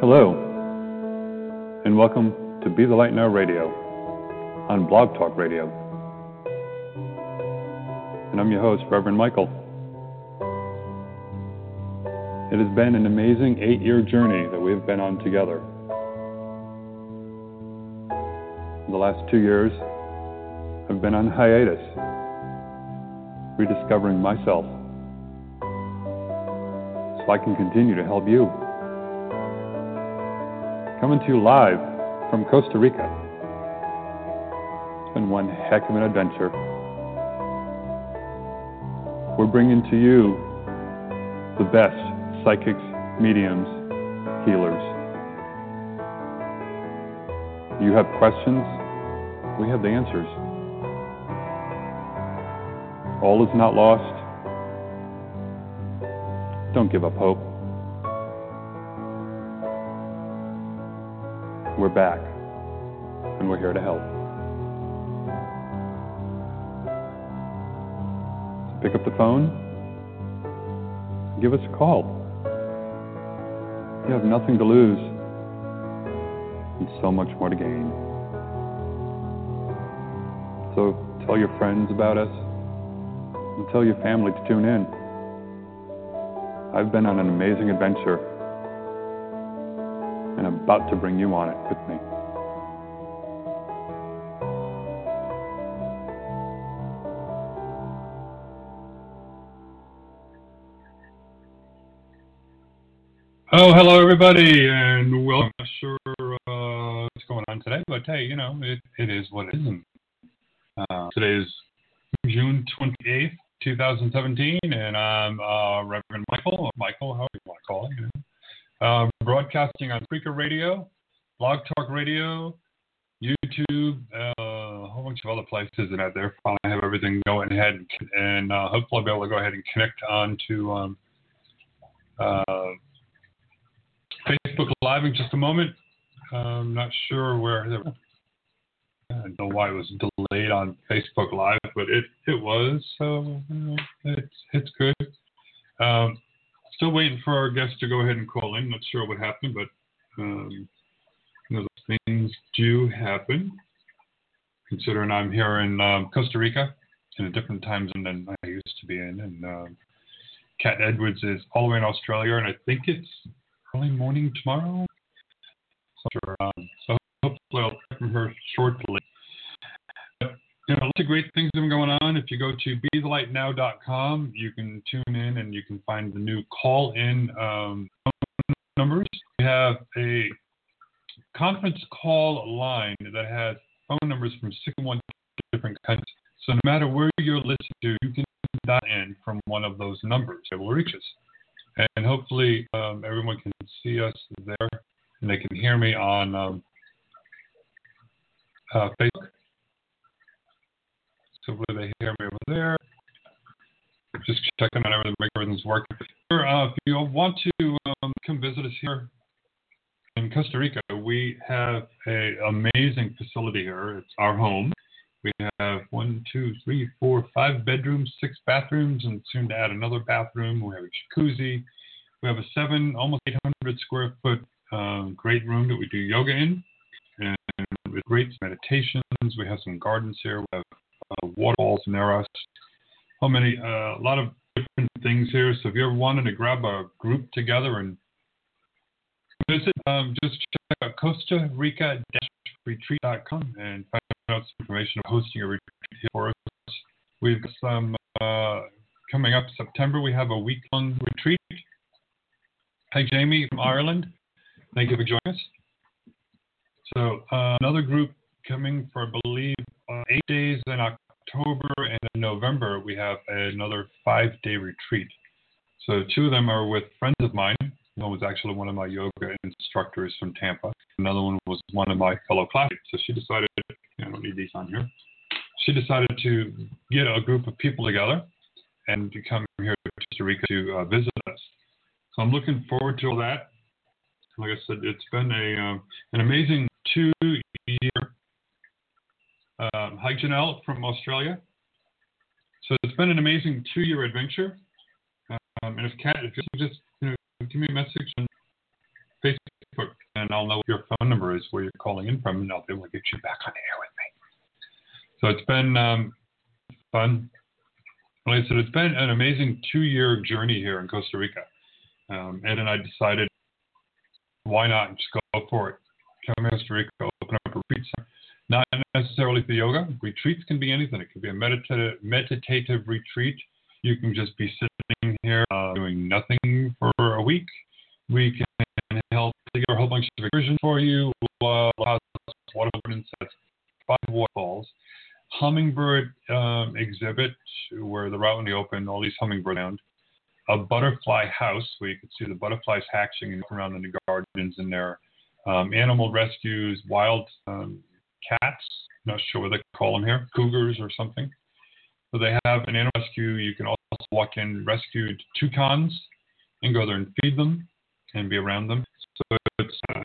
Hello, and welcome to Be the Light Now Radio on Blog Talk Radio. And I'm your host, Reverend Michael. It has been an amazing 8-year journey that we've been on together. The last 2 years, I've been on hiatus, rediscovering myself, so I can continue to help you. Coming to you live from Costa Rica. It's been one heck of an adventure. We're bringing to you the best psychics, mediums, healers. You have questions, we have the answers. All is not lost. Don't give up hope. We're back, and we're here to help. So pick up the phone, give us a call. You have nothing to lose, and so much more to gain. So tell your friends about us, and tell your family to tune in. I've been on an amazing adventure, and I'm about to bring you on it with me. Oh, hello everybody, and welcome. I'm not sure what's going on today, but hey, you know, it is what it is. Today is June 28th, 2017, and I'm Reverend Michael, or Michael, however you want to call it, you know. Broadcasting on Freaker Radio, Blog Talk Radio, YouTube, a whole bunch of other places and out there. I have everything going ahead, and hopefully I'll be able to go ahead and connect on to Facebook Live in just a moment. I'm not sure where. I don't know why it was delayed on Facebook Live, but it was, so you know, it's good. Still waiting for our guests to go ahead and call in. Not sure what happened, but those things do happen. Considering I'm here in Costa Rica in a different time zone than I used to be in, and Cat Edwards is all the way in Australia, and I think it's early morning tomorrow. Sure. So hopefully I'll hear from her shortly. You know, lots of great things have been going on. If you go to bethelightnow.com, you can tune in and you can find the new call-in numbers. We have a conference call line that has phone numbers from 61 different countries. So no matter where you're listening to, you can dial in from one of those numbers. It will reach us. And hopefully everyone can see us there and they can hear me on Facebook. Hopefully they hear me over there. Just checking on everything, make everything's working. If you want to come visit us here in Costa Rica, we have an amazing facility here. It's our home. We have 5 bedrooms, 6 bathrooms, and soon to add another bathroom. We have a jacuzzi. We have a almost 800 square foot great room that we do yoga in, and with great meditations. We have some gardens here. We have waterfalls near us. A lot of different things here. So if you ever wanted to grab a group together and visit, just check out CostaRica-Retreat.com and find out some information about hosting a retreat here for us. We've got some coming up September. We have a week-long retreat. Hi, Jamie from Ireland. Thank you for joining us. So another group coming for, I believe, 8 days in October, and in November we have another 5-day retreat. So 2 of them are with friends of mine. One was actually one of my yoga instructors from Tampa. Another one was one of my fellow classmates. So she decided, I don't need these on here. She decided to get a group of people together and to come here to Costa Rica to visit us. So I'm looking forward to all that. Like I said, it's been an amazing 2-year. Hi, Janelle from Australia. So it's been an amazing 2-year adventure. And if Cat, if you just give me a message on Facebook, and I'll know what your phone number is, where you're calling in from, and I'll be able to get you back on the air with me. So it's been fun. Like I said, it's been an amazing 2-year journey here in Costa Rica. Ed and I decided, why not just go for it? Come to Costa Rica, open up a retreat center. Not necessarily for yoga. Retreats can be anything. It could be a meditative retreat. You can just be sitting here doing nothing for a week. We can help get a whole bunch of excursions for you. Water balloon sets, 5 waterfalls, hummingbird exhibit where they're out in the open, all these hummingbirds around. A butterfly house where you can see the butterflies hatching and walking around in the gardens in there. Animal rescues, wild cats, not sure what they call them here, cougars or something. So they have an animal rescue. You can also walk in rescued toucans and go there and feed them and be around them. So it's a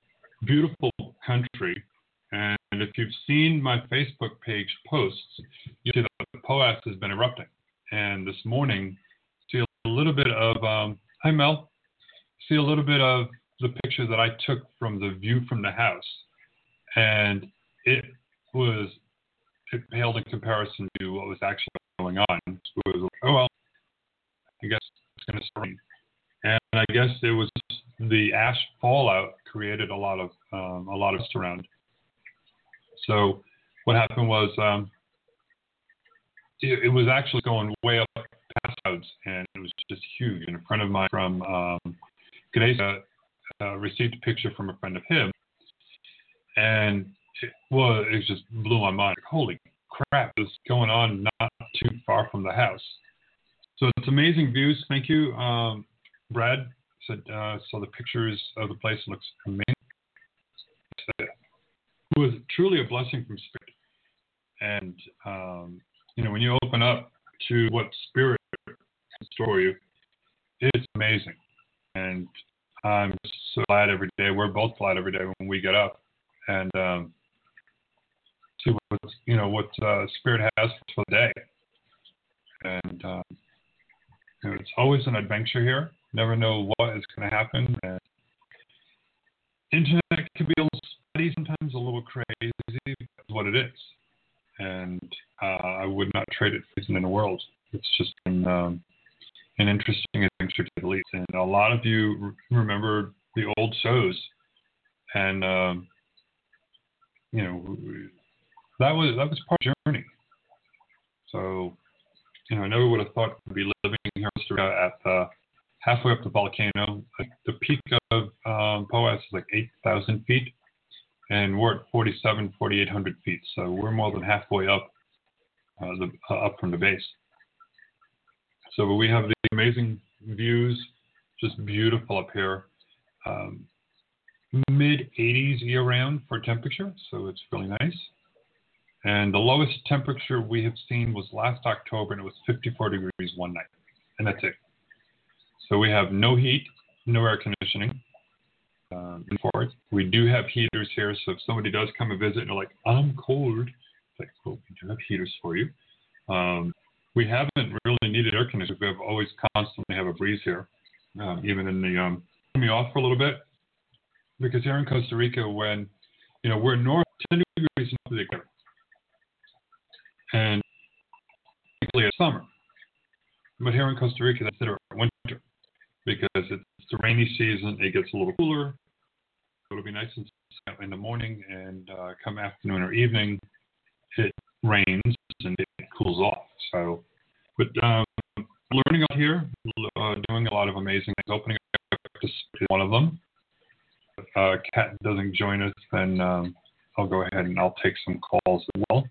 beautiful country. And if you've seen my Facebook page posts, you see that the Poás has been erupting. And this morning, a little bit of, hi Mel, see a little bit of the picture that I took from the view from the house. And it paled in comparison to what was actually going on. It was like, oh well, I guess it's going to rain. And I guess it was the ash fallout created a lot of dust around. So what happened was it was actually going way up past clouds, and it was just huge. And a friend of mine from Ganesha received a picture from a friend of him, and it just blew my mind. Like, holy crap, this is going on not too far from the house. So it's amazing views. Thank you, Brad. So the pictures of the place looks amazing. It was truly a blessing from Spirit. And when you open up to what Spirit can store for you, it's amazing. And I'm so glad every day. We're both glad every day when we get up and see what Spirit has for the day. And it's always an adventure here. Never know what is going to happen. And internet can be a little spotty sometimes, a little crazy. That's what it is. And I would not trade it for anything in the world. It's just been an interesting adventure to the least. And a lot of you remember the old shows, and that was part of the journey. So I never would have thought I'd be living here in Costa Rica at halfway up the volcano. The peak of Poás is like 8,000 feet. And we're at 4,800 feet, so we're more than halfway up, up from the base. So we have the amazing views, just beautiful up here. Mid-80s year-round for temperature, so it's really nice. And the lowest temperature we have seen was last October, and it was 54 degrees one night, and that's it. So we have no heat, no air conditioning. We do have heaters here, so if somebody does come and visit and they're like, I'm cold, it's like, well, we do have heaters for you. We haven't really needed air conditioning. We have always constantly have a breeze here, even in the me off for a little bit, because here in Costa Rica, when we're north 10 degrees north of the equator, and particularly it's summer, but here in Costa Rica, that's winter, because it's the rainy season. It gets a little cooler. It'll be nice and in the morning, and come afternoon or evening, it rains and it cools off. So, but learning out here, doing a lot of amazing things, opening up to one of them. If Kat doesn't join us, then I'll go ahead and I'll take some calls as well.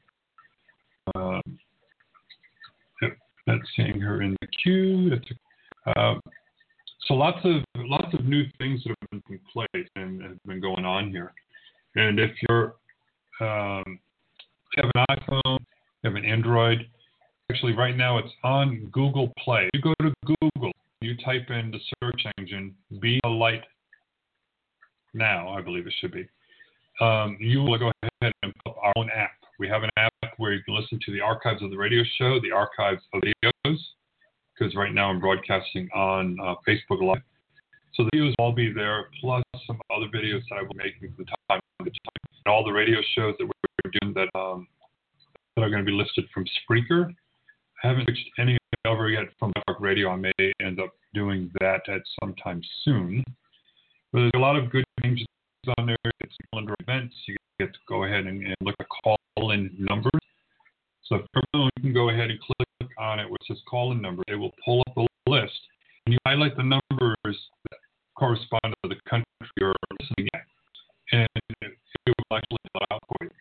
Not seeing her in the queue. So lots of new things that have been in place and have been going on here. And if you have an iPhone, you have an Android, actually right now it's on Google Play. You go to Google, you type in the search engine, Be a Light Now, I believe it should be. You will go ahead and put up our own app. We have an app where you can listen to the archives of the radio show, the archives of videos, because right now I'm broadcasting on Facebook Live. So the videos will all be there, plus some other videos that I will be making from time to time. And all the radio shows that we're doing that are going to be listed from Spreaker. I haven't switched any over yet from Blog Talk Radio. I may end up doing that at some time soon. But there's a lot of good things on there. It's calendar events. You get to go ahead and look at call-in numbers. So if you can go ahead and click on it, which says call-in number, it will pull up the list. And you highlight the numbers that correspond to the country you're listening at. And it will actually fill out for you.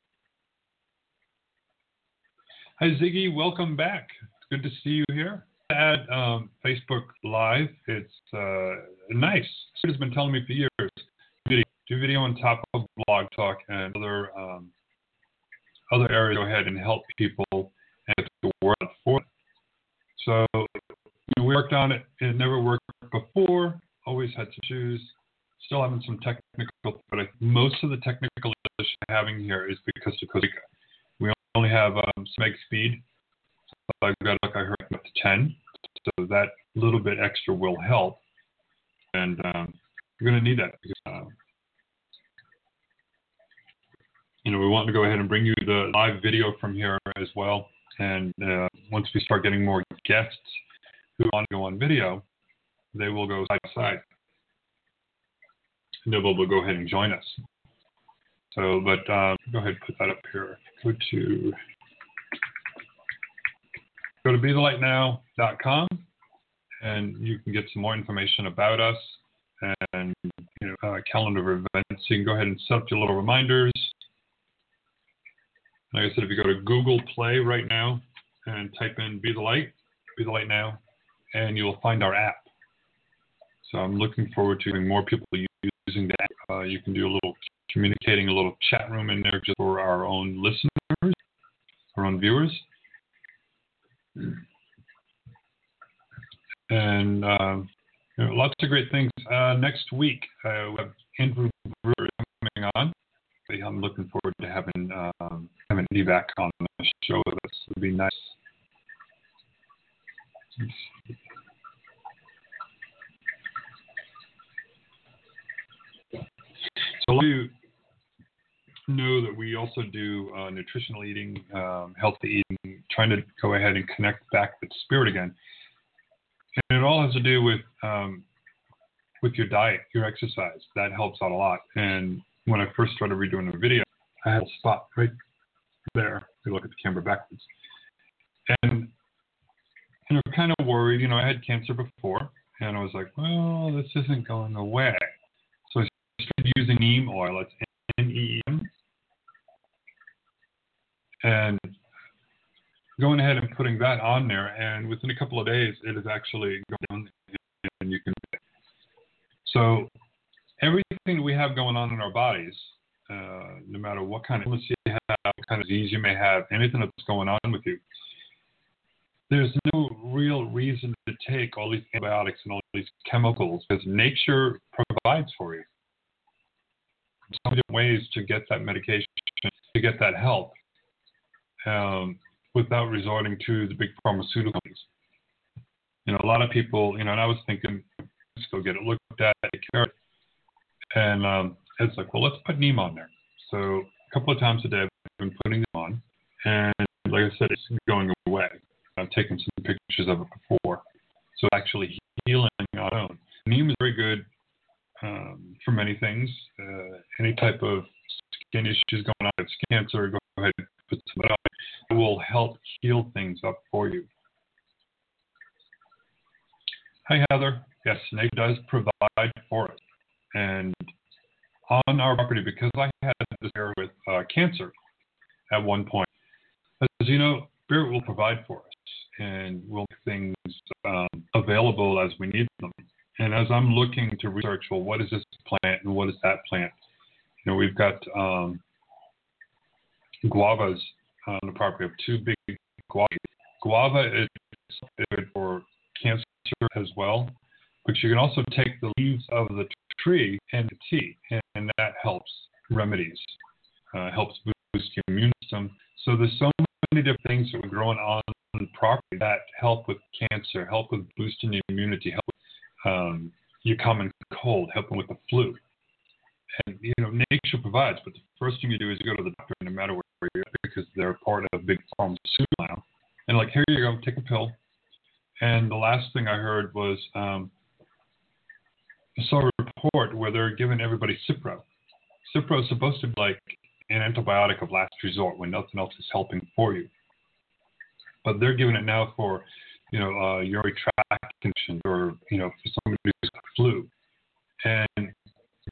Hi, Ziggy. Welcome back. Good to see you here. At Facebook Live, it's nice. It's been telling me for years. Do video on top of Blog Talk and other areas. Go ahead and help people and get the word out for it. So we worked on it. It never worked before. Always had some issues. Still having some technical, but most of the technical issues I'm having here is because of Costa Rica. We only have smeg speed. So I've got, like, I heard up to 10. So that little bit extra will help. And you're going to need that because, we want to go ahead and bring you the live video from here as well. And once we start getting more guests who want to go on video, they will go side to side. And they will go ahead and join us. So, but go ahead and put that up here. Go to bethelightnow.com, and you can get some more information about us and calendar of events. So you can go ahead and set up your little reminders. Like I said, if you go to Google Play right now and type in Be the Light Now, and you'll find our app. So I'm looking forward to having more people using the app. You can do a little communicating, a little chat room in there just for our own listeners, our own viewers. And lots of great things. Next week, we have Andrew Brewer coming on. I'm looking forward to having Andy back on the show with us. It would be nice. So, a lot of you know that we also do nutritional eating, healthy eating, trying to go ahead and connect back with spirit again. And it all has to do with your diet, your exercise. That helps out a lot. And when I first started redoing the video, I had a spot right there. If you look at the camera backwards. And kind of worried. I had cancer before, and I was like, well, this isn't going away. So I started using neem oil. It's NEEM. And going ahead and putting that on there, and within a couple of days, it is actually going down, and you can. So everything that we have going on in our bodies, no matter what kind of illness you have, what kind of disease you may have, anything that's going on with you, there's no real reason to take all these antibiotics and all these chemicals because nature provides for you. There's so many ways to get that medication, to get that help, without resorting to the big pharmaceuticals. A lot of people, and I was thinking, let's go get it looked at, take care of it. And it's like, well, let's put neem on there. So a couple of times a day, I've been putting it on. And like I said, it's going away. I've taken some pictures of it before. So it's actually healing on its own. Neem is very good for many things. Any type of skin issues going on, if it's cancer, go ahead and put some on. It will help heal things up for you. Hi, Heather. Yes, nature does provide for it. And on our property, because I had this affair with cancer at one point, as you know, spirit will provide for us and will make things available as we need them. And as I'm looking to research, well, what is this plant and what is that plant? We've got guavas on the property of two big guavas. Guava is good for cancer as well, but you can also take the leaves of the tree and the tea, and that helps remedies, helps boost your immune system. So there's so many different things that are growing on the property that help with cancer, help with boosting your immunity, help with your common cold, help them with the flu. And, you know, nature provides, but the first thing you do is you go to the doctor, no matter where you're at, because they're part of big pharmaceutical now. And like, here you go, take a pill. And the last thing I heard was I saw a report where they're giving everybody Cipro. Cipro is supposed to be like an antibiotic of last resort when nothing else is helping for you. But they're giving it now for, you know, urinary tract infections or, you know, for somebody who's got flu. And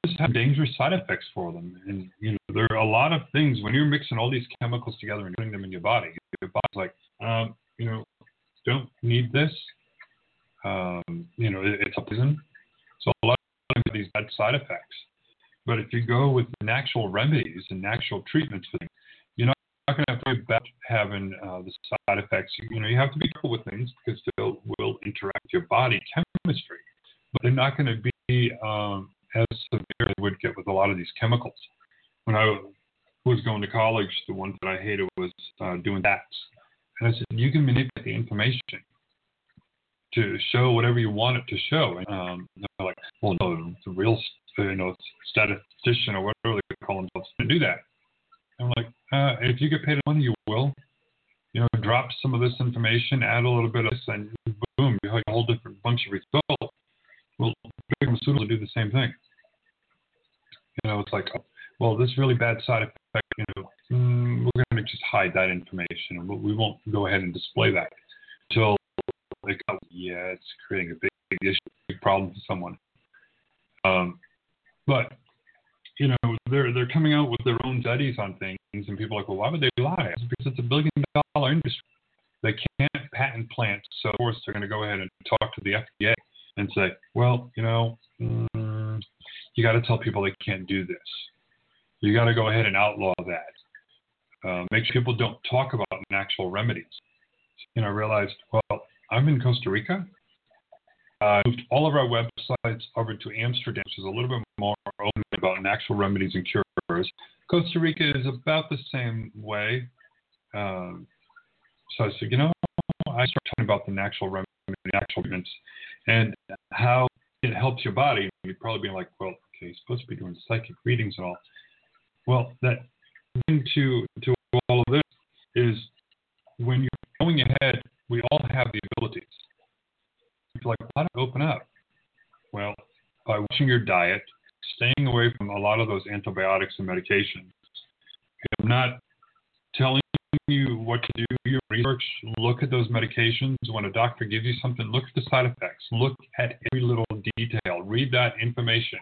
just have dangerous side effects for them. And, you know, there are a lot of things when you're mixing all these chemicals together and putting them in your body's like, you know, don't need this. You know, it's a poison. So a lot of these bad side effects. But if you go with natural remedies and natural treatments for things, you're not going to have to worry about having the side effects. You know, you have to be careful with things because they will interact with your body chemistry. But they're not going to be as severe as they would get with a lot of these chemicals. When I was going to college, the one that I hated was doing DATs. And I said, you can manipulate the information to show whatever you want it to show. And they're like, well, no, the real, you know, statistician or whatever they call themselves to do that. I'm like, if you get paid money, you will. You know, drop some of this information, add a little bit of this, and boom, you have a whole different bunch of results. Well, big pharmaceuticals do the same thing. You know, it's like, oh, well, this really bad side effect, you know, we're going to just hide that information, and we won't go ahead and display that until like, oh, yeah, it's creating a big issue, big problem for someone. But, you know, they're coming out with their own studies on things, and people are like, well, why would they lie? It's because it's a billion-dollar industry. They can't patent plants, so of course they're going to go ahead and talk to the FDA and say, well, you know, you got to tell people they can't do this. You got to go ahead and outlaw that. Make sure people don't talk about natural remedies. And I realized, well, I'm in Costa Rica. I moved all of our websites over to Amsterdam, which is a little bit more open about natural remedies and cures. Costa Rica is about the same way. So I said, you know, I started talking about the natural remedies, natural treatments, and how it helps your body. And you'd probably be like, well, okay, you're supposed to be doing psychic readings and all. Well, that into all of this is when you're going ahead, we all have the abilities. You're like, why don't open up? Well, by watching your diet, staying away from a lot of those antibiotics and medications, I'm not telling you what to do, your research, look at those medications. When a doctor gives you something, look at the side effects. Look at every little detail. Read that information.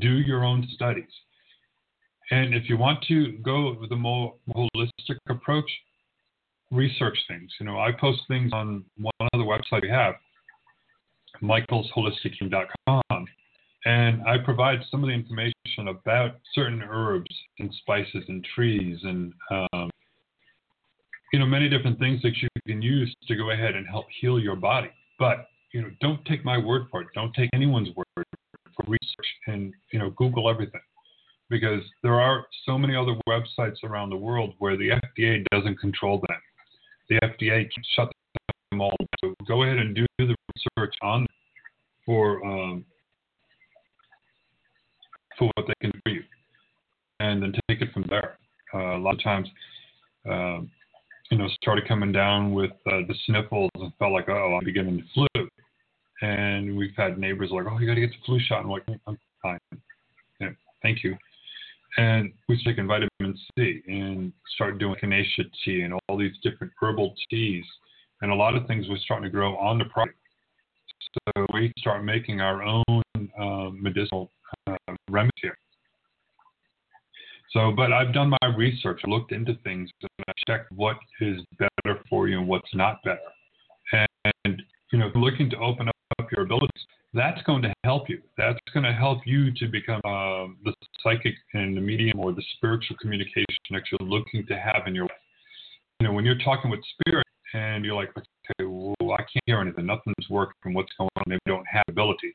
Do your own studies. And if you want to go with a more holistic approach, research things. You know, I post things on one other website we have, michaelsholistic.com, and I provide some of the information about certain herbs and spices and trees and, you know, many different things that you can use to go ahead and help heal your body. But, you know, don't take my word for it. Don't take anyone's word for it. Research and, you know, Google everything. Because there are so many other websites around the world where the FDA doesn't control them. The FDA can shut them all down. So go ahead and do the research on them for what they can do for you, and then take it from there. A lot of times, you know, started coming down with the sniffles and felt like, oh, I'm beginning to flu. And we've had neighbors like, oh, you got to get the flu shot. I'm like, I'm fine. Yeah, thank you. And we take vitamin C and start doing Ganesha tea and all these different herbal teas. And a lot of things we're starting to grow on the property. So we start making our own medicinal remedies here. So, but I've done my research, looked into things, and I checked what is better for you and what's not better. And you know, looking to open up your abilities, that's going to help you. That's going to help you to become the psychic and the medium or the spiritual communication that you're looking to have in your life. You know, when you're talking with spirit and you're like, okay, well, I can't hear anything. Nothing's working. What's going on? They don't have ability.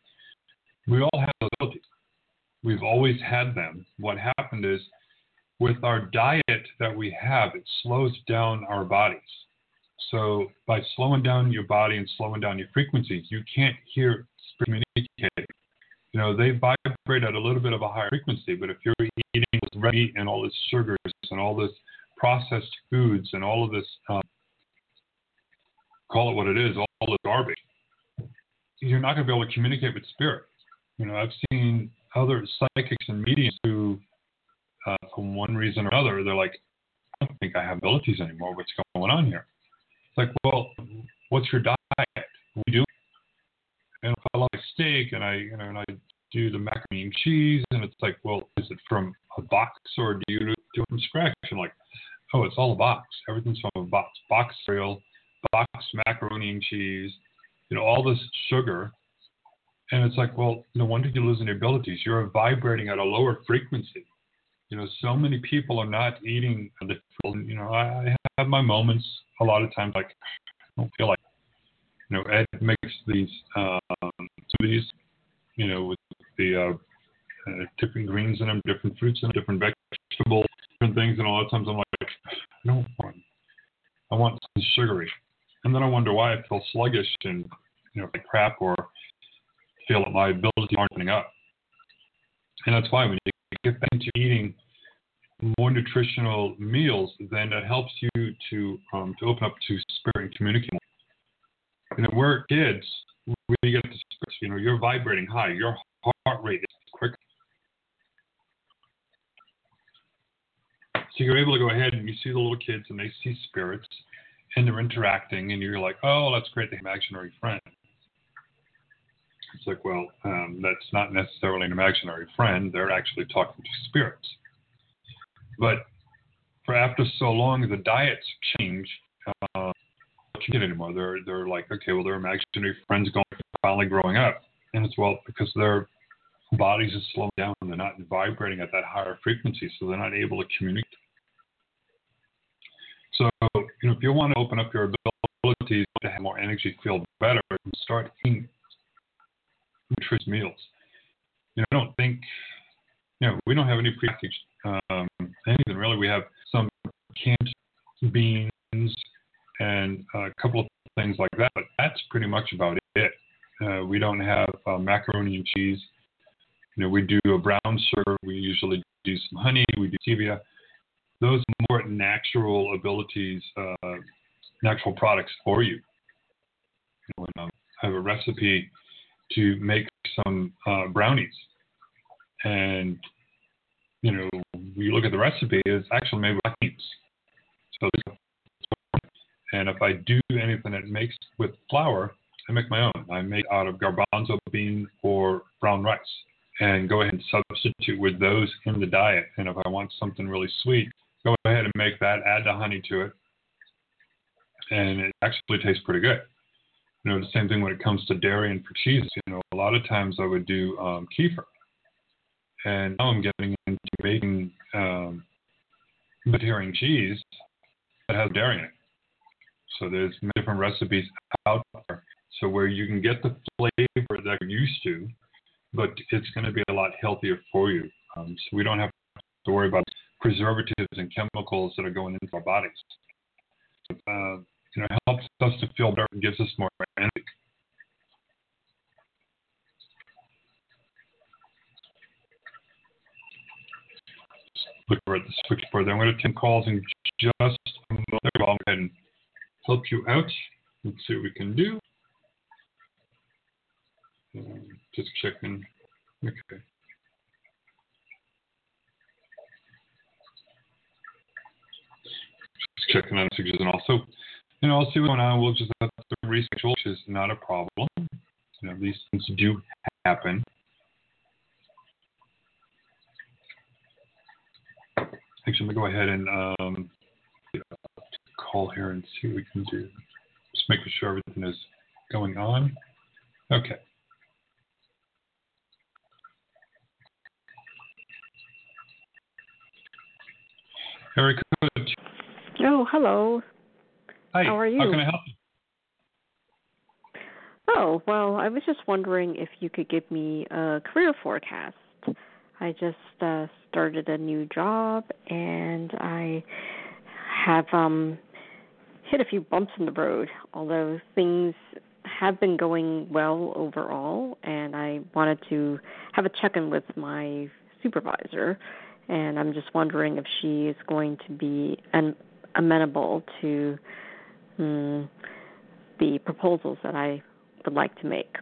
We all have those abilities. We've always had them. What happened is with our diet that we have, it slows down our bodies. So by slowing down your body and slowing down your frequencies, you can't hear communicating. you know, they vibrate at a little bit of a higher frequency. But if you're eating this red meat and all this sugars and all this processed foods and all of this, call it what it is, all this garbage, you're not going to be able to communicate with spirit. You know, I've seen other psychics and mediums who, for one reason or another, they're like, I don't think I have abilities anymore. What's going on here? It's like, well, what's your diet? What do you do? And if I like steak and I do the macaroni and cheese, and it's like, well, is it from a box or do you do it from scratch? And like, oh, it's all a box. Everything's from a box. Box cereal, box macaroni and cheese, you know, all this sugar. And it's like, well, no wonder you're losing your abilities. You're vibrating at a lower frequency. You know, so many people are not eating the food. You know, I have my moments a lot of times, like, I don't feel like, you know, Ed makes these smoothies, you know, with the different greens in them, different fruits in them, different vegetables, different things. And a lot of times I'm like, I don't want, I want something sugary. And then I wonder why I feel sluggish and, you know, like crap, or feel that my abilities aren't turning up. And that's why when you get back to eating more nutritional meals, then it helps you to open up to spirit and communicate more. You know, we're kids, we get the stress. You know, you're vibrating high. Your heart rate is quicker. So you're able to go ahead and you see the little kids and they see spirits and they're interacting and you're like, oh, that's great. They have an imaginary friend. It's like, well, that's not necessarily an imaginary friend. They're actually talking to spirits. But for after so long, the diets change. Get anymore. They're like, okay, well, their imaginary friends going finally growing up, and it's, well, because their bodies are slowing down and they're not vibrating at that higher frequency, so they're not able to communicate. So, you know, if you want to open up your abilities to have more energy, feel better, and start eating nutritious meals. You know, I don't think, you know, we don't have any prepackaged anything really. We have some canned beans and a couple of things like that, but that's pretty much about it. We don't have macaroni and cheese. You know, we do a brown sugar. We usually do some honey. We do stevia. Those are more natural abilities, natural products for you. You know, and, I have a recipe to make some brownies, and you know, you look at the recipe, it's actually made with black beans. So there's, and if I do anything that makes with flour, I make my own. I make out of garbanzo bean or brown rice and go ahead and substitute with those in the diet. And if I want something really sweet, go ahead and make that, add the honey to it, and it actually tastes pretty good. You know, the same thing when it comes to dairy and for cheese. You know, a lot of times I would do kefir. And now I'm getting into making vegetarian cheese that has dairy in it. So there's many different recipes out there, so where you can get the flavor that you're used to, but it's going to be a lot healthier for you. So we don't have to worry about preservatives and chemicals that are going into our bodies. You know, it helps us to feel better and gives us more energy. Look at the switchboard. I'm going to take calls in just a moment and help you out. Let's see what we can do. Just checking. Okay. Just checking on messages and also, you know, I'll see what's going on. We'll just have to reschedule, which is not a problem. You know, these things do happen. Actually, I'm going to go ahead and call here and see what we can do. Just making sure everything is going on. Okay. Erica. Oh, hello. Hi. How are you? How can I help you? Oh, well, I was just wondering if you could give me a career forecast. I just started a new job, and I have hit a few bumps in the road, although things have been going well overall, and I wanted to have a check-in with my supervisor, and I'm just wondering if she is going to be amenable to the proposals that I would like to make.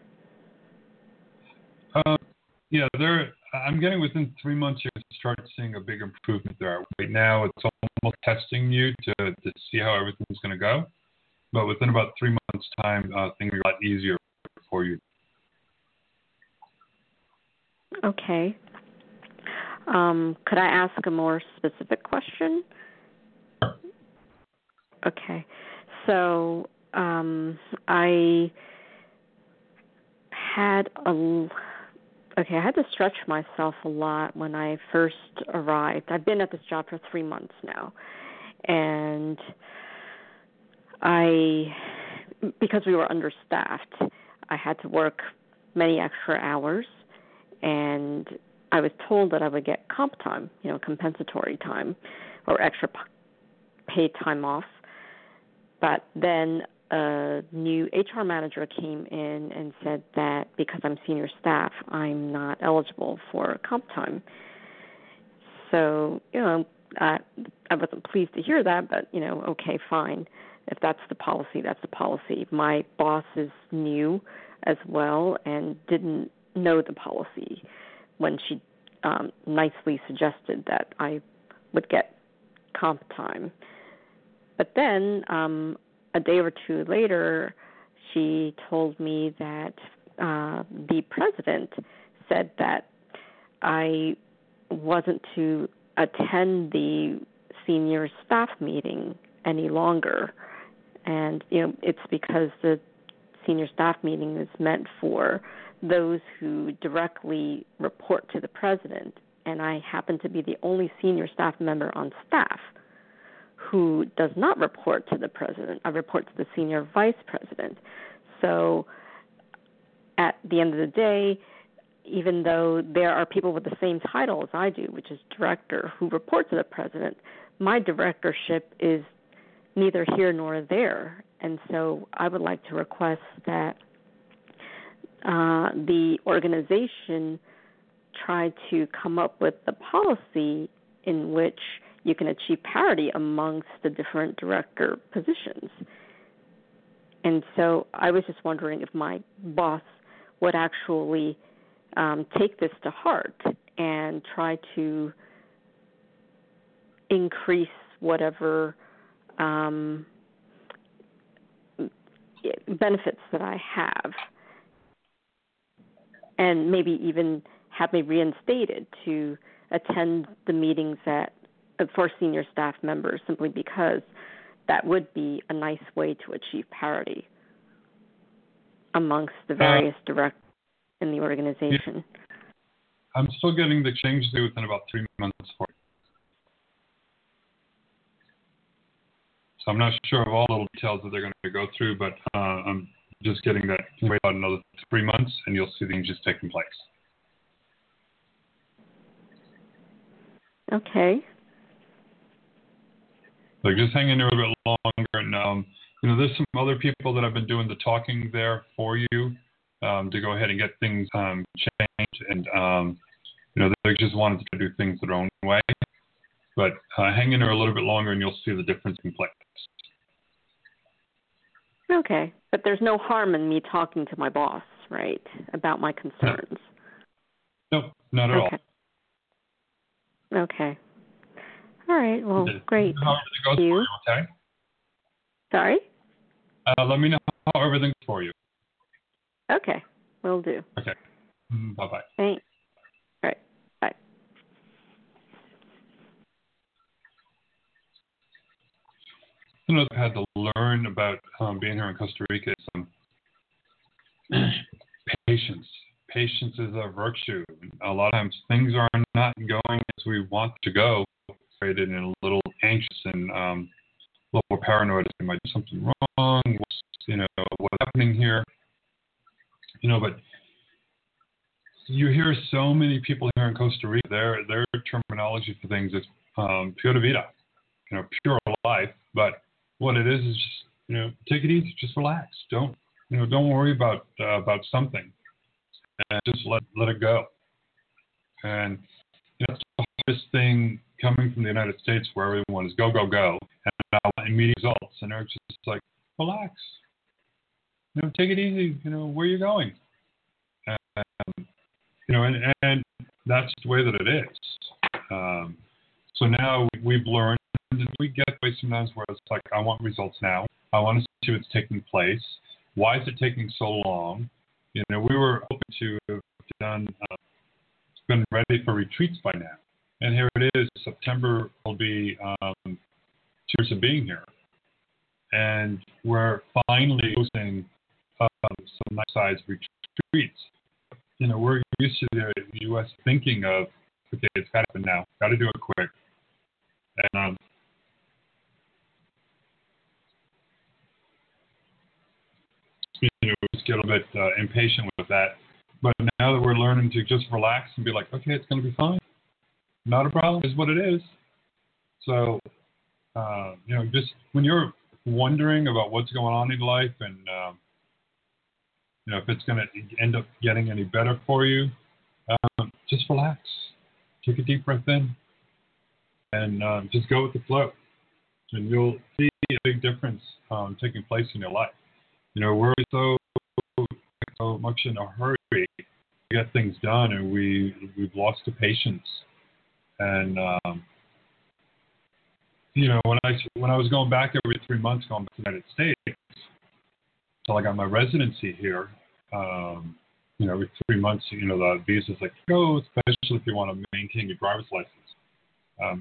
Yeah, I'm getting within 3 months you're going to start seeing a big improvement there. Right now it's almost testing you to see how everything's going to go. But within about 3 months' time, things are a lot easier for you. Okay. Could I ask a more specific question? Sure. Okay. So I had to stretch myself a lot when I first arrived. I've been at this job for 3 months now. And because we were understaffed, I had to work many extra hours. And I was told that I would get comp time, compensatory time or extra paid time off. But then a new HR manager came in and said that because I'm senior staff, I'm not eligible for comp time. So, I wasn't pleased to hear that, but, okay, fine. If that's the policy, that's the policy. My boss is new as well and didn't know the policy when she nicely suggested that I would get comp time. But then a day or two later, she told me that the president said that I wasn't to attend the senior staff meeting any longer. And, it's because the senior staff meeting is meant for those who directly report to the president. And I happen to be the only senior staff member on staff who does not report to the president. I report to the senior vice president. So at the end of the day, even though there are people with the same title as I do, which is director, who report to the president, my directorship is neither here nor there. And so I would like to request that the organization try to come up with a policy in which you can achieve parity amongst the different director positions. And so I was just wondering if my boss would actually take this to heart and try to increase whatever benefits that I have, and maybe even have me reinstated to attend the meetings for senior staff members, simply because that would be a nice way to achieve parity amongst the various directors in the organization. I'm still getting the change due within about 3 months for it. So I'm not sure of all the details that they're going to go through, but I'm just getting that wait about another 3 months, and you'll see things just taking place. Okay. So just hang in there a little bit longer, and there's some other people that have been doing the talking there for you to go ahead and get things changed, and they just wanted to do things their own way. But hang in there a little bit longer, and you'll see the difference in place. Okay, but there's no harm in me talking to my boss, right, about my concerns? No, not at all. Okay. All right, well, great. How everything goes for you, okay? Sorry? Let me know how everything goes for you. Okay, will do. Okay, bye-bye. Thanks. All right, bye. Something I've had to learn about being here in Costa Rica is patience. Patience is a virtue. A lot of times things are not going as we want to go, and a little anxious and a little paranoid. Am I doing something wrong? What's happening here? But you hear so many people here in Costa Rica, their terminology for things is pura vida, pure life. But what it is just, take it easy, just relax. Don't worry about something, and just let it go. And you know, it's the hardest thing coming from the United States where everyone is go, go, go, and I want immediate results. And Eric's just like, relax. You know, take it easy. You know, where you're going. You know, and that's the way that it is. So now we've learned, and we get away sometimes where it's like, I want results now. I want to see what's taking place. Why is it taking so long? You know, we were hoping to have done, been ready for retreats by now. And here it is. September will be 2 years of being here. And we're finally hosting some nice-sized retreats. You know, we're used to the U.S. thinking of, okay, it's got to happen now. Got to do it quick. And you know, we just get a little bit impatient with that. But now that we're learning to just relax and be like, okay, it's going to be fine. Not a problem. Is what it is. So, you know, just when you're wondering about what's going on in life and, you know, if it's going to end up getting any better for you, just relax. Take a deep breath in and just go with the flow. And you'll see a big difference taking place in your life. You know, we're so much in a hurry to get things done, and we've lost the patience. And, you know, when I was going back every 3 months, going back to the United States, until I got my residency here, you know, every 3 months, you know, the visa's like, go, especially if you want to maintain your driver's license.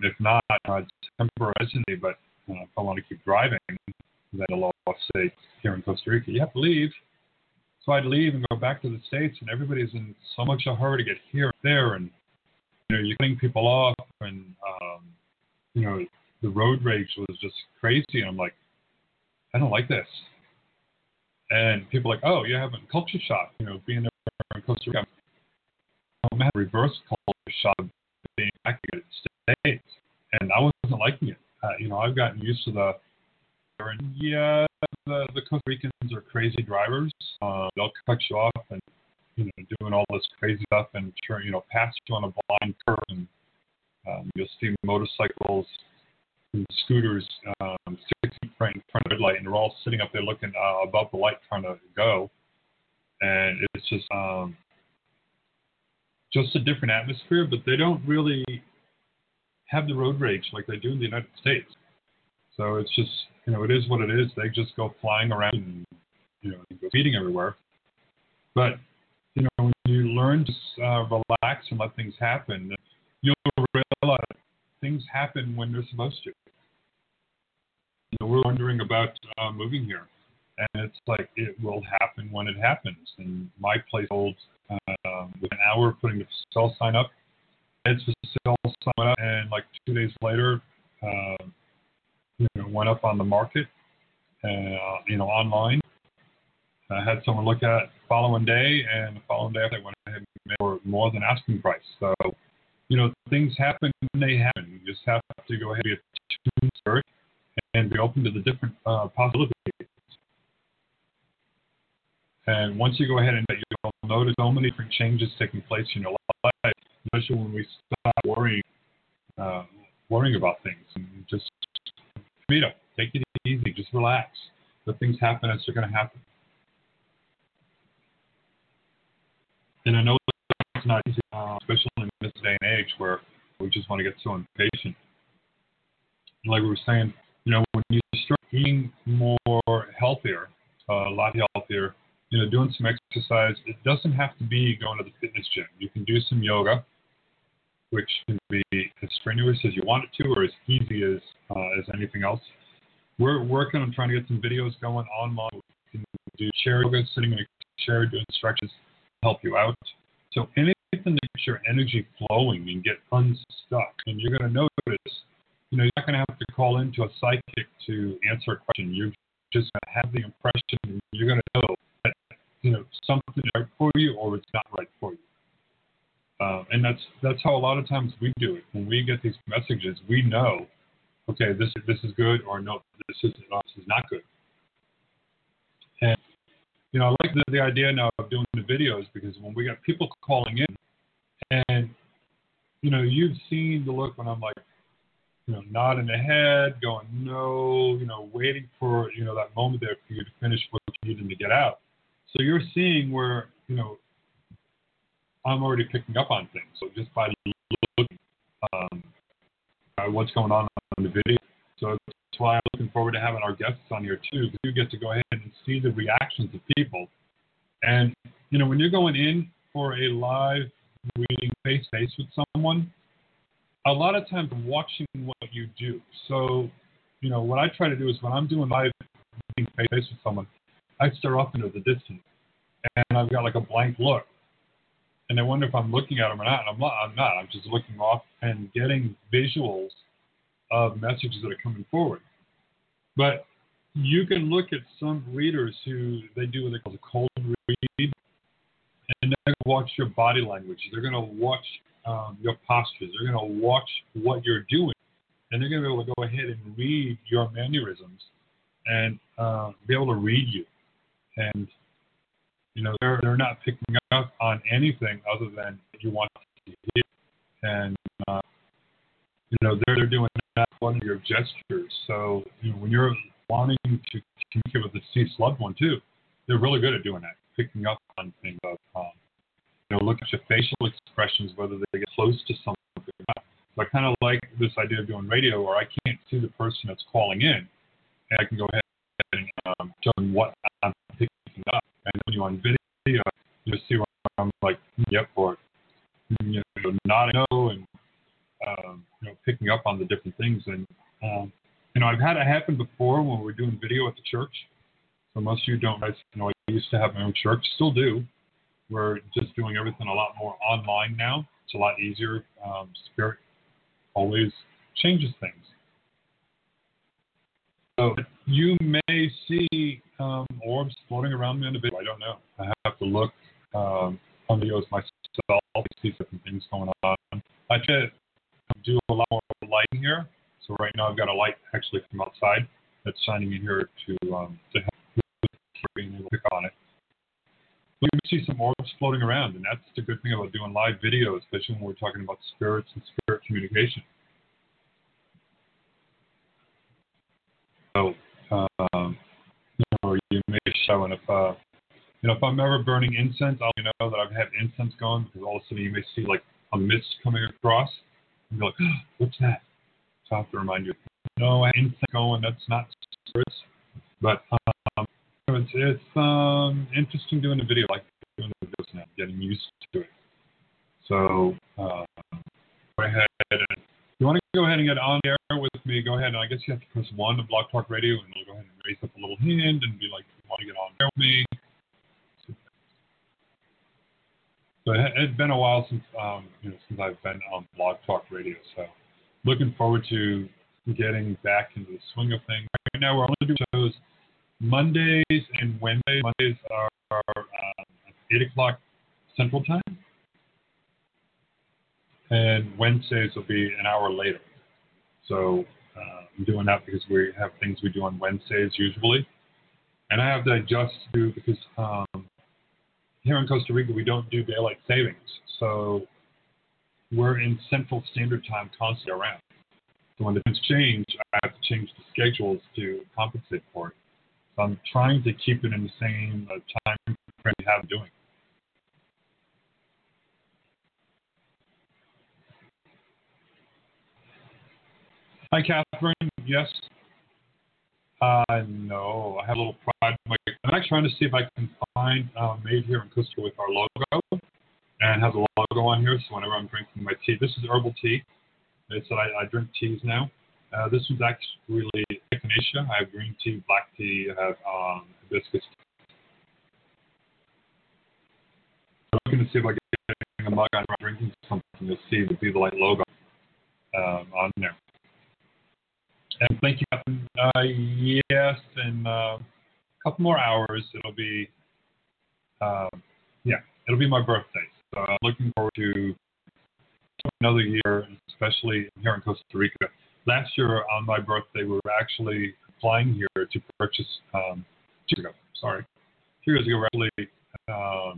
If not, it's temporary residency, but you know, if I want to keep driving, then the law says here in Costa Rica, you have to leave. So I'd leave and go back to the States, and everybody's in so much a hurry to get here and there, and you know, you're cutting people off, and you know, the road rage was just crazy, and I'm like, I don't like this. And people are like, oh, you're having culture shock, you know, being there in Costa Rica. I'm having reverse culture shock of being back in the States, and I wasn't liking it. You know, I've gotten used to the, yeah, the Costa Ricans are crazy drivers. They'll cut you off and, you know, doing all this crazy stuff and turn, you know, pass you on a blind curve, and you'll see motorcycles and scooters 6 feet right in front of the red light, and they're all sitting up there looking above the light trying to go. And it's just a different atmosphere, but they don't really have the road rage like they do in the United States. So it's just, you know, it is what it is. They just go flying around and, you know, go feeding everywhere. But you know, when you learn to relax and let things happen, you'll realize things happen when they're supposed to. You know, we're wondering about moving here, and it's like it will happen when it happens. And my place holds with an hour putting the sell sign up. It's the sell sign up, and like 2 days later, you know, went up on the market, you know, online. I had someone look at it the following day, and the following day I went ahead and made more than asking price. So, you know, things happen when they happen. You just have to go ahead and be attuned and be open to the different possibilities. And once you go ahead and you'll notice so many different changes taking place in your life, especially when we stop worrying about things and just meet up, take it easy, just relax. The things happen as they're going to happen. And I know it's not easy, especially in this day and age where we just want to get so impatient. Like we were saying, you know, when you start eating more healthier, a lot healthier, you know, doing some exercise, it doesn't have to be going to the fitness gym. You can do some yoga, which can be as strenuous as you want it to or as easy as anything else. We're working on trying to get some videos going online. You can do chair yoga, sitting in a chair, doing stretches, help you out. So anything that gets your energy flowing and get unstuck, and you're going to notice, you know, you're not going to have to call into a psychic to answer a question. You're just going to have the impression, and you're going to know that, you know, something is right for you or it's not right for you. And that's how a lot of times we do it. When we get these messages, we know, okay, this is good, or no, this is not good. And you know, I like the idea now of doing the videos, because when we got people calling in, and you know, you've seen the look when I'm like, you know, nodding the head, going, no, you know, waiting for, you know, that moment there for you to finish what you needed to get out. So you're seeing where, you know, I'm already picking up on things. So just by looking at what's going on in the video. So that's why I'm looking forward to having our guests on here too, because you get to go ahead and see the reactions of people. And, you know, when you're going in for a live reading face-to-face with someone, a lot of times I'm watching what you do. So, you know, what I try to do is when I'm doing live reading face-to-face with someone, I stare off into the distance, and I've got like a blank look. And I wonder if I'm looking at them or not. And I'm not. I'm just looking off and getting visuals of messages that are coming forward. But you can look at some readers who they do what they call a cold read, and they're going to watch your body language. They're going to watch your postures. They're going to watch what you're doing. And they're going to be able to go ahead and read your mannerisms and be able to read you. And, you know, they're not picking up on anything other than what you want to hear. And, you know, they're doing that one of your gestures. So, you know, when you're wanting to communicate with the deceased loved one, too, they're really good at doing that, picking up on things. You know, look at your facial expressions, whether they get close to something or not. So I kind of like this idea of doing radio where I can't see the person that's calling in, and I can go ahead and tell them what I'm picking up. And when you're on video, you'll see where I'm like, yep, or, you know, nodding no, and, you know, picking up on the different things. And, you know, I've had it happen before when we were doing video at the church. So most of you don't, you know, I used to have my own church, still do. We're just doing everything a lot more online now. It's a lot easier. Spirit always changes things. So you may see orbs floating around the individual. I don't know. I have to look on videos myself. I see different things going on. I try to do a lot more lighting here. So right now I've got a light actually from outside that's shining in here to help being able to click on it. But you can see some orbs floating around, and that's the good thing about doing live videos, especially when we're talking about spirits and spirit communication. So, you know, you may show, and if I'm ever burning incense, I'll know that I've had incense going, because all of a sudden you may see like a mist coming across, and be like, oh, what's that? So I have to remind you, no, I have incense going, that's not spirits. But it's interesting doing a video, like doing the videos now, getting used to it. So go ahead and. You want to go ahead and get on air with me, go ahead, and I guess you have to press 1 to Blog Talk Radio, and it'll go ahead and raise up a little hand and be like, you want to get on air with me? So it's been a while since I've been on Blog Talk Radio, so looking forward to getting back into the swing of things. Right now we're only doing shows Mondays and Wednesdays. Mondays are 8 o'clock Central Time. And Wednesdays will be an hour later. So I'm doing that because we have things we do on Wednesdays usually. And I have to adjust to because here in Costa Rica, we don't do daylight savings. So we're in Central Standard Time constantly around. So when the things change, I have to change the schedules to compensate for it. So I'm trying to keep it in the same time frame we have doing. Hi, Catherine. Yes. No, I have a little pride. I'm actually trying to see if I can find made here in Costa Rica with our logo, and it has a logo on here. So whenever I'm drinking my tea, this is herbal tea. It's that I drink teas now. This one's actually Ganesha. I have green tea, black tea, I have hibiscus tea. I'm looking to see if I can get a mug on drinking something. You'll see the Be the Light logo on there. And thank you, Captain. Yes, in a couple more hours, it'll be my birthday. So I'm looking forward to another year, especially here in Costa Rica. Last year on my birthday, we were actually flying here to purchase, 2 years ago, we actually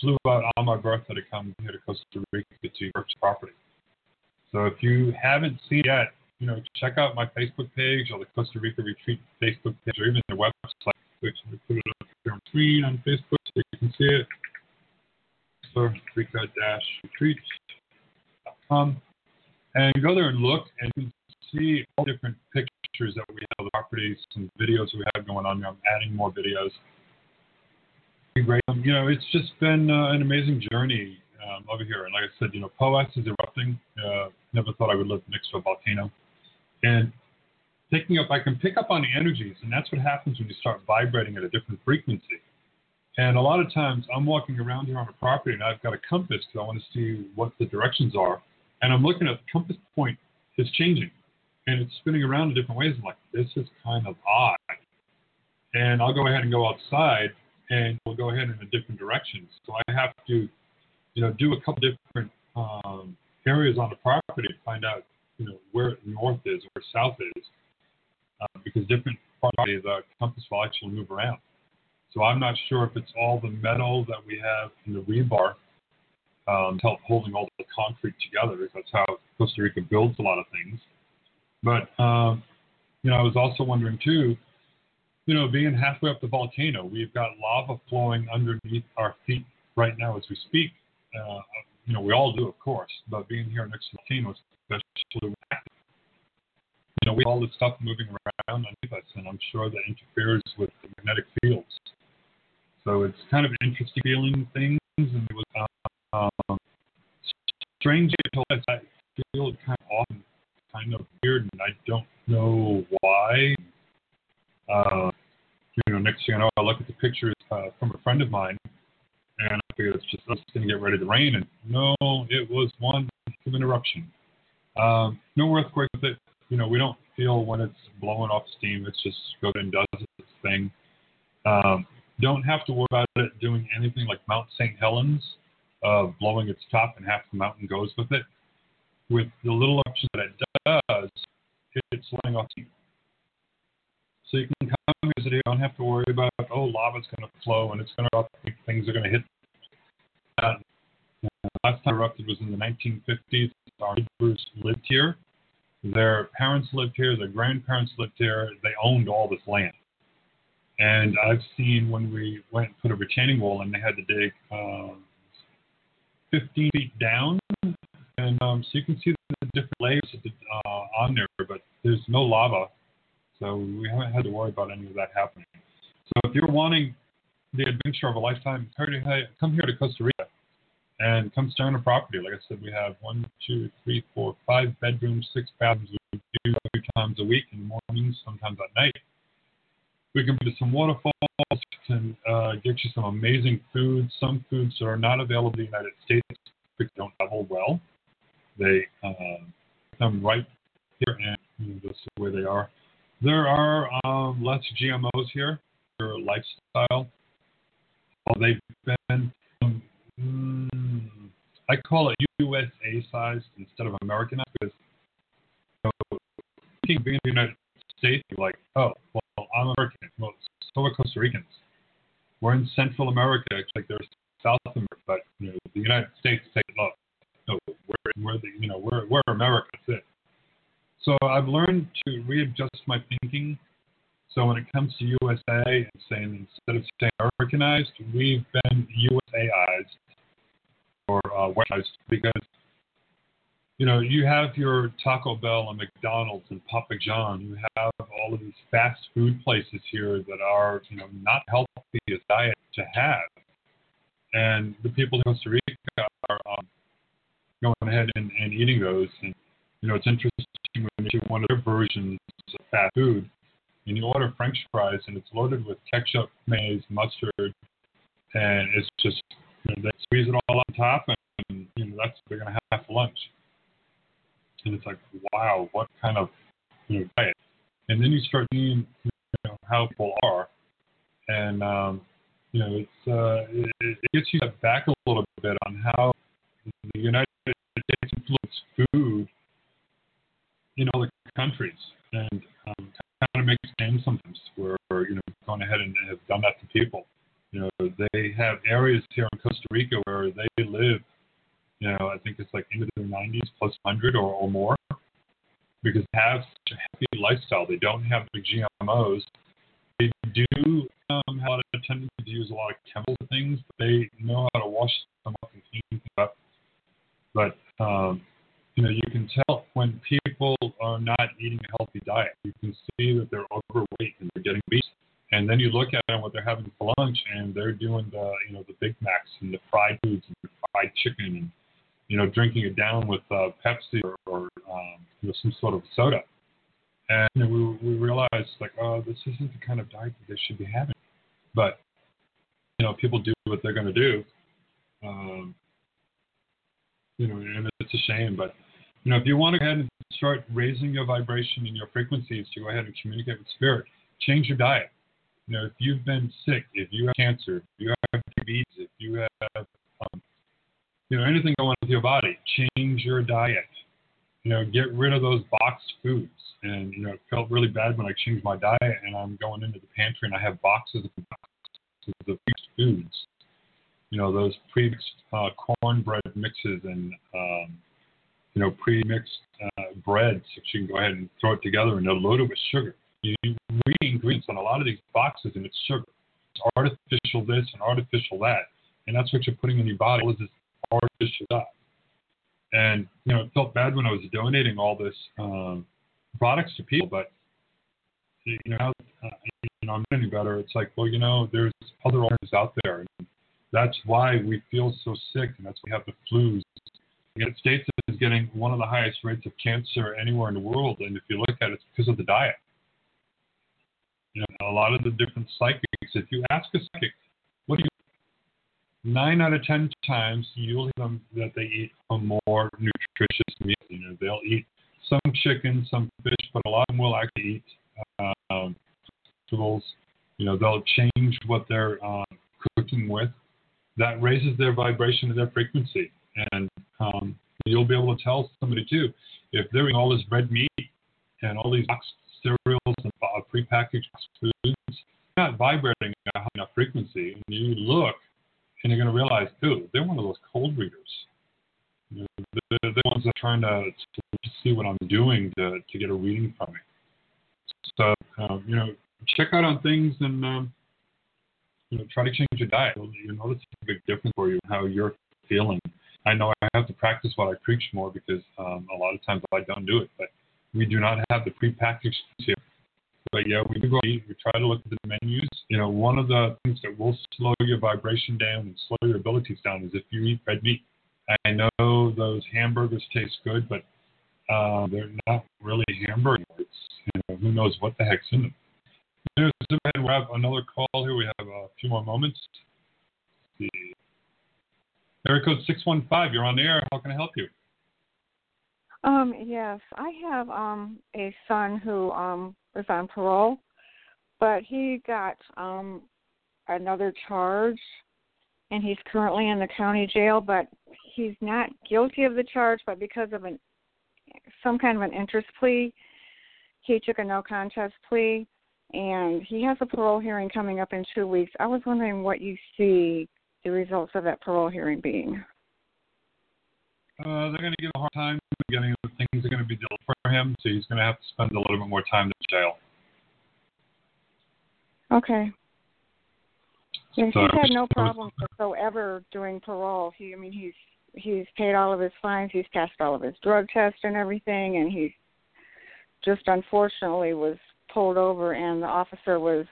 flew out on my birthday to come here to Costa Rica to purchase property. So if you haven't seen it yet, you know, check out my Facebook page or the Costa Rica Retreat Facebook page or even their website, which we put it up here on screen on Facebook so you can see it. So Freaker-Retreat.com. And go there and look, and you can see all the different pictures that we have of the properties, some videos we have going on. I'm adding more videos. Great. You know, it's just been an amazing journey over here. And like I said, you know, Poás is erupting. Never thought I would live next to a volcano. And I can pick up on the energies, and that's what happens when you start vibrating at a different frequency. And a lot of times I'm walking around here on a property, and I've got a compass because I want to see what the directions are. And I'm looking at the compass point is changing, and it's spinning around in different ways. I'm like, this is kind of odd. And I'll go ahead and go outside, and we'll go ahead in a different direction. So I have to, you know, do a couple different areas on the property to find out, you know, where north is, where south is, because different properties, the compass will actually move around. So I'm not sure if it's all the metal that we have in the rebar help holding all the concrete together, because that's how Costa Rica builds a lot of things. But, you know, I was also wondering, too, you know, being halfway up the volcano, we've got lava flowing underneath our feet right now as we speak. You know, we all do, of course, but being here next to the volcano, especially, you know, we have all this stuff moving around underneath us, and I'm sure that interferes with the magnetic fields. So it's kind of an interesting feeling things, and it was strange. I feel kind of off, kind of weird, and I don't know why. You know, next thing I know, I look at the pictures from a friend of mine, and I figure it's just us going to get ready to rain. And no, it was one human eruption. No earthquake with it. You know, we don't feel when it's blowing off steam. It's just goes and does its thing. Don't have to worry about it doing anything like Mount St. Helens, blowing its top and half the mountain goes with it. With the little eruption that it does, it's letting off steam. So you can come visit here. You don't have to worry about, oh, lava's going to flow and it's going to erupt. Things are going to hit. Last time erupted was in the 1950s. Our neighbors lived here. Their parents lived here. Their grandparents lived here. They owned all this land. And I've seen when we went and put a retaining wall and they had to dig 15 feet down. And so you can see the different layers on there, but there's no lava. So we haven't had to worry about any of that happening. So if you're wanting the adventure of a lifetime, come here to Costa Rica and come stay on a property. Like I said, we have 1, 2, 3, 4, 5 bedrooms, 6 bathrooms. We do a few times a week in the mornings, sometimes at night. We can go to some waterfalls and get you some amazing foods. Some foods that are not available in the United States because they don't travel well. They come right here, and you know, this is where they are. There are less GMOs here for lifestyle. They've been, I call it USA sized instead of American, because, you know, being in the United States, you're like, oh, well, I'm American. Well, so are Costa Ricans. We're in Central America, it's like there's South America, but you know, the United States takes it up. No, we're America. That's it. So I've learned to readjust my thinking. So when it comes to USA, I'm saying instead of saying Americanized, we've been USAized or Westernized, because, you know, you have your Taco Bell and McDonald's and Papa John. You have all of these fast food places here that are, you know, not healthy as diet to have. And the people in Costa Rica are going ahead and eating those. And, you know, it's interesting. When you do one of their versions of fast food, and you order French fries, and it's loaded with ketchup, mayonnaise, mustard, and it's just, you know, they squeeze it all on top, and you know, that's what they're going to have for lunch. And it's like, wow, what kind of, you know, diet? And then you start seeing, you know, how people are, and you know, it gets you back a little bit on how the United States influence food in other countries, and kind of makes sense sometimes where, you know, going ahead and have done that to people. You know, they have areas here in Costa Rica where they live you know, I think it's like into their 90s, plus 100 or more, because they have such a healthy lifestyle. They don't have the GMOs. They do have a lot of tendency to use a lot of chemical things, but they know how to wash them up and clean them up. But, you know, you can tell when people are not eating a healthy diet. You can see that they're overweight and they're getting obese. And then you look at them, what they're having for lunch, and they're doing the, you know, the Big Macs and the fried foods and the fried chicken and, you know, drinking it down with Pepsi or you know, some sort of soda. And you know, we realize, like, oh, this isn't the kind of diet that they should be having. But, you know, people do what they're going to do. You know, and it's a shame. But, you know, if you want to go ahead and start raising your vibration and your frequencies to go ahead and communicate with spirit, change your diet. You know, if you've been sick, if you have cancer, if you have diabetes, if you have, you know, anything going on with your body, change your diet. You know, get rid of those boxed foods. And, you know, it felt really bad when I changed my diet and I'm going into the pantry and I have boxes of foods. You know, those pre-mixed cornbread mixes and, you know, pre-mixed breads that you can go ahead and throw it together, and they're loaded with sugar. You read ingredients on a lot of these boxes, and it's sugar. It's artificial this and artificial that, and that's what you're putting in your body, all this artificial stuff. And, you know, it felt bad when I was donating all this products to people, but, you know, I'm getting better. It's like, well, you know, there's other alternatives out there, and that's why we feel so sick, and that's why we have the flus. The United States is getting one of the highest rates of cancer anywhere in the world, and if you look at it, it's because of the diet. You know, a lot of the different psychics, if you ask a psychic, what do you 9 out of 10 times, you'll hear them that they eat a more nutritious meal. You know, they'll eat some chicken, some fish, but a lot of them will actually eat vegetables. You know, they'll change what they're cooking with. That raises their vibration and their frequency. And you'll be able to tell somebody, too, if they're eating all this red meat and all these boxed cereals and prepackaged foods, they're not vibrating at a high enough frequency. And you look, and you're going to realize, too, they're one of those cold readers. You know, they're the ones that are trying to see what I'm doing to get a reading from me. So, you know, check out on things and, you know, try to change your diet. You'll notice a big difference for you, how you're feeling. I know I have to practice what I preach more because a lot of times I don't do it, but we do not have the prepackaged foods here. But, yeah, we do go eat. We try to look at the menus. You know, one of the things that will slow your vibration down and slow your abilities down is if you eat red meat. I know those hamburgers taste good, but they're not really hamburgers. It's, you know, who knows what the heck's in them. There's, we have another call here. We have a few more moments. Let's see. Area code 615, you're on the air. How can I help you? Yes, I have a son who was on parole, but he got another charge, and he's currently in the county jail, but he's not guilty of the charge, but because of some kind of an interest plea, he took a no contest plea, and he has a parole hearing coming up in 2 weeks. I was wondering what you see the results of that parole hearing being. They're going to give a hard time getting the things are going to be dealt for him, so he's going to have to spend a little bit more time in jail. Okay. Yeah, so he's had no problems whatsoever doing parole. He's paid all of his fines, he's passed all of his drug tests and everything, and he just unfortunately was pulled over, and the officer was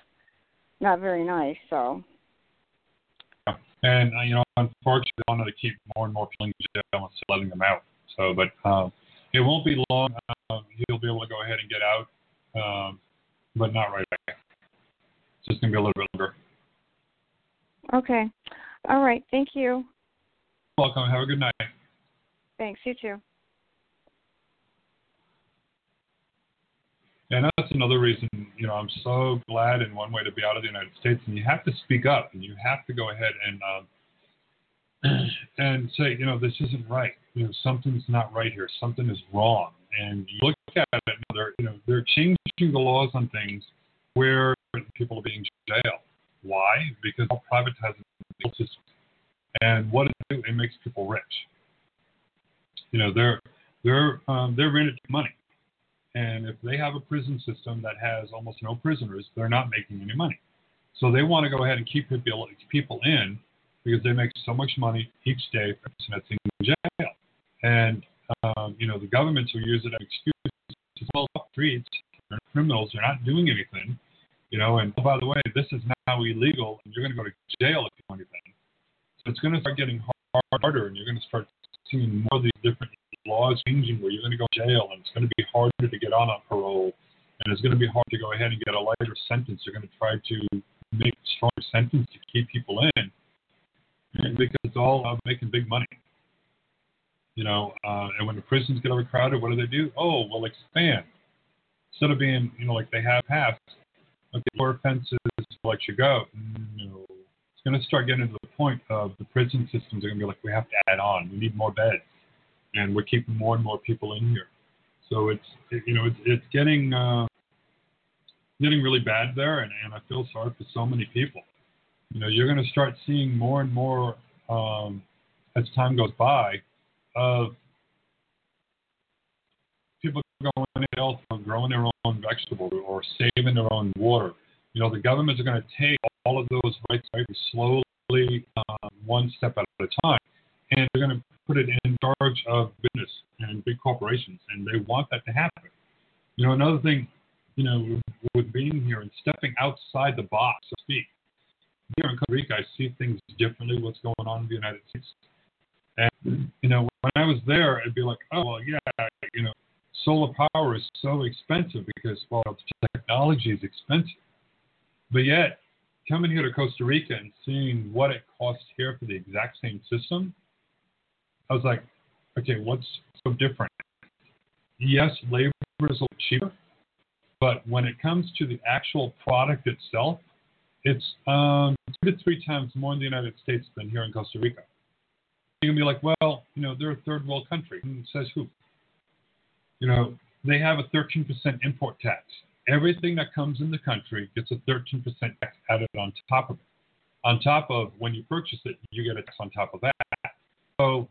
not very nice, so. And, you know, unfortunately, I wanted to keep more and more people in jail instead of letting them out. So, but it won't be long. He'll be able to go ahead and get out, but not right away. It's just going to be a little bit longer. Okay. All right. Thank you. You're welcome. Have a good night. Thanks. You too. And that's another reason, you know, I'm so glad in one way to be out of the United States. And you have to speak up, and you have to go ahead and say, you know, this isn't right. You know, something's not right here. Something is wrong. And you look at it, and they're changing the laws on things where people are being jailed. Why? Because all privatizing the legal system. And what it do? It makes people rich. You know, they're rented money. And if they have a prison system that has almost no prisoners, they're not making any money. So they want to go ahead and keep people in because they make so much money each day for the person that's in jail. And, you know, the governments will use it as an excuse to close off streets. They're criminals. They're not doing anything. You know, and, oh, by the way, this is now illegal, and you're going to go to jail if you do anything. So it's going to start getting harder, and you're going to start seeing more of these different laws changing where you're going to go to jail, and it's going to be harder to get on parole, and it's going to be hard to go ahead and get a lighter sentence. They're going to try to make a stronger sentence to keep people in, and because it's all about making big money. You know, and when the prisons get overcrowded, what do? Oh, we'll expand. Instead of being, you know, like they have passed, okay, lower fences, we'll let you go. No. It's going to start getting to the point of the prison systems are going to be like, we have to add on. We need more beds. And we're keeping more and more people in here, so it's getting really bad there, and I feel sorry for so many people. You know, you're going to start seeing more and more as time goes by of people going in health or growing their own vegetables or saving their own water. You know, the governments are going to take all of those rights away slowly, one step at a time, and they're going to put it in charge of business and big corporations, and they want that to happen. You know, another thing, you know, with being here and stepping outside the box, so to speak, here in Costa Rica, I see things differently, what's going on in the United States. And, you know, when I was there, I'd be like, oh, well, yeah, you know, solar power is so expensive because, well, technology is expensive. But yet, coming here to Costa Rica and seeing what it costs here for the exact same system, I was like, okay, what's so different? Yes, labor is a little cheaper, but when it comes to the actual product itself, it's 2 to 3 times more in the United States than here in Costa Rica. You're going to be like, well, you know, they're a third world country. And says who? You know, they have a 13% import tax. Everything that comes in the country gets a 13% tax added on top of it. On top of when you purchase it, you get a tax on top of that. So,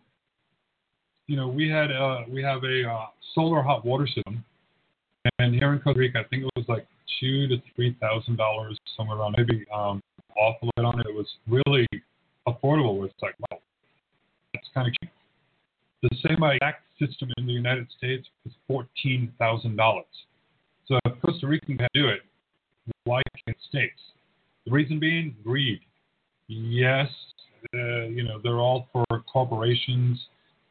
you know, we have a solar hot water system, and here in Costa Rica, I think it was like $2,000 to $3,000, somewhere around, maybe off a little bit on it. It was really affordable. It's like, wow, that's kind of cheap. The same exact system in the United States was $14,000. So if Costa Rica can do it, why can't states? The reason being greed. Yes, you know, they're all for corporations.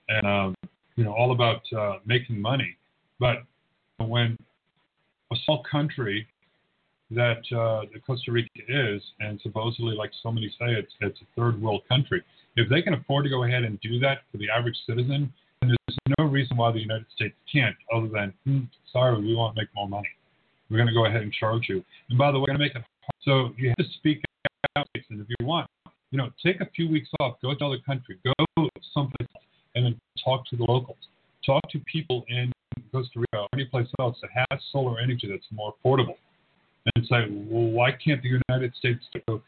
And, you know, all about making money. But when a small country that Costa Rica is, and supposedly, like so many say, it's a third world country, if they can afford to go ahead and do that for the average citizen, then there's no reason why the United States can't, other than, sorry, we want to make more money. We're going to go ahead and charge you. And by the way, we're going to make it hard. So you have to speak out. And if you want, you know, take a few weeks off, go to another country, go someplace else, and then talk to the locals. Talk to people in Costa Rica or any place else that has solar energy that's more affordable. And say, well, why can't the United States do it?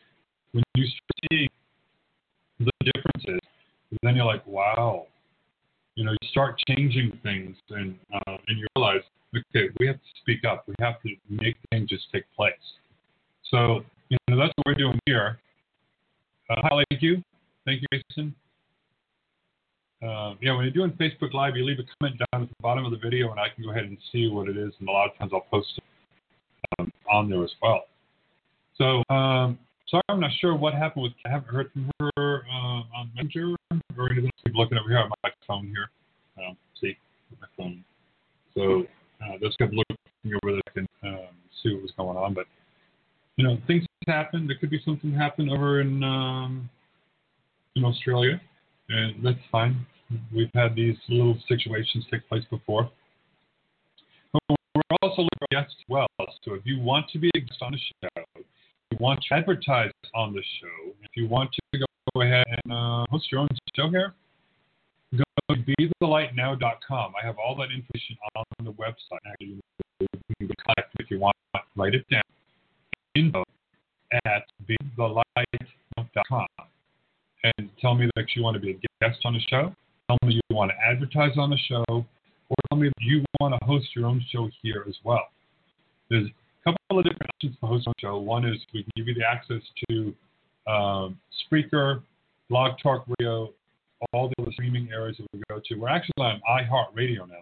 When you start seeing the differences, then you're like, wow. You know, you start changing things, and you realize, okay, we have to speak up. We have to make things just take place. So, you know, that's what we're doing here. Thank you. Thank you, Jason. Yeah, when you're doing Facebook Live, you leave a comment down at the bottom of the video, and I can go ahead and see what it is, and a lot of times I'll post it on there as well. So, sorry, I'm not sure what happened with, I haven't heard from her on Messenger or anything. I keep looking over here at my phone here. See, my phone. So, just kept looking over there and see what was going on. But, you know, things happen. There could be something happen over in Australia, and that's fine. We've had these little situations take place before. But we're also looking for guests as well. So if you want to be a guest on the show, if you want to advertise on the show, if you want to go ahead and host your own show here, go to bethelightnow.com. I have all that information on the website. You can contact me if you want. Write it down. info@bethelightnow.com. And tell me that you want to be a guest on the show. Tell me you want to advertise on the show, or tell me if you want to host your own show here as well. There's a couple of different options to host on the show. One is we can give you the access to Spreaker, Blog Talk Radio, all the other streaming areas that we go to. We're actually on iHeart Radio now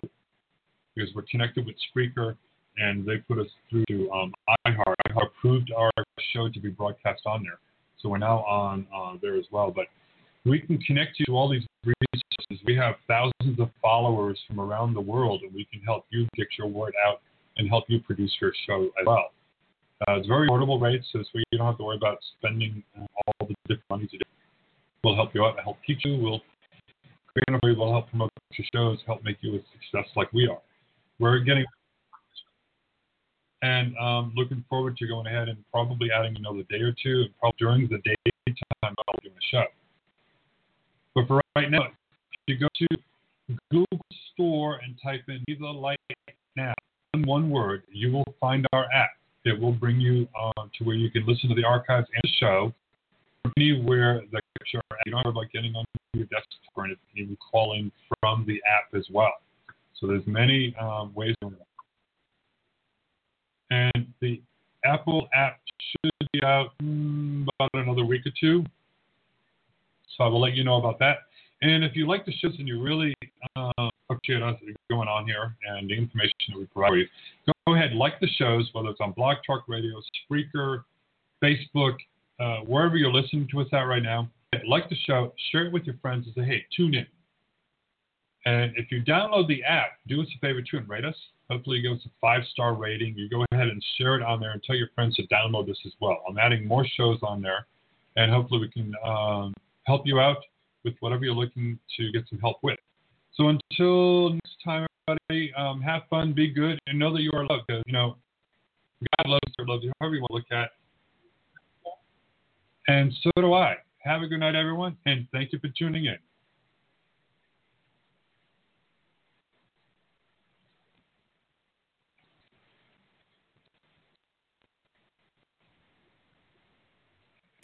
because we're connected with Spreaker, and they put us through to iHeart. iHeart approved our show to be broadcast on there. So we're now on there as well. But we can connect you to all these resources. We have thousands of followers from around the world, and we can help you get your word out and help you produce your show as well. It's very affordable rates, so you don't have to worry about spending all the different money to do. We'll help you out, help teach you, we'll create for you, we'll help promote your shows, help make you a success like we are. We're getting and looking forward to going ahead and probably adding another day or two, and probably during the daytime I'll do a show. But for right now, if you go to Google Store and type in Be The Light Now in one word, you will find our app. It will bring you to where you can listen to the archives and the show anywhere that you are. You don't have about getting on your desktop or anything, even calling from the app as well. So there's many ways. And the Apple app should be out about another week or two. So I will let you know about that. And if you like the shows and you really appreciate us going on here and the information that we provide for you, go ahead, like the shows, whether it's on Blog Talk Radio, Spreaker, Facebook, wherever you're listening to us at right now. Like the show, share it with your friends and say, hey, tune in. And if you download the app, do us a favor too and rate us. Hopefully you give us a 5-star rating. You go ahead and share it on there and tell your friends to download this as well. I'm adding more shows on there, and hopefully we can help you out with whatever you're looking to get some help with. So until next time, everybody, have fun, be good, and know that you are loved. Because, God loves you, however you want to look at. And so do I. Have a good night, everyone, and thank you for tuning in.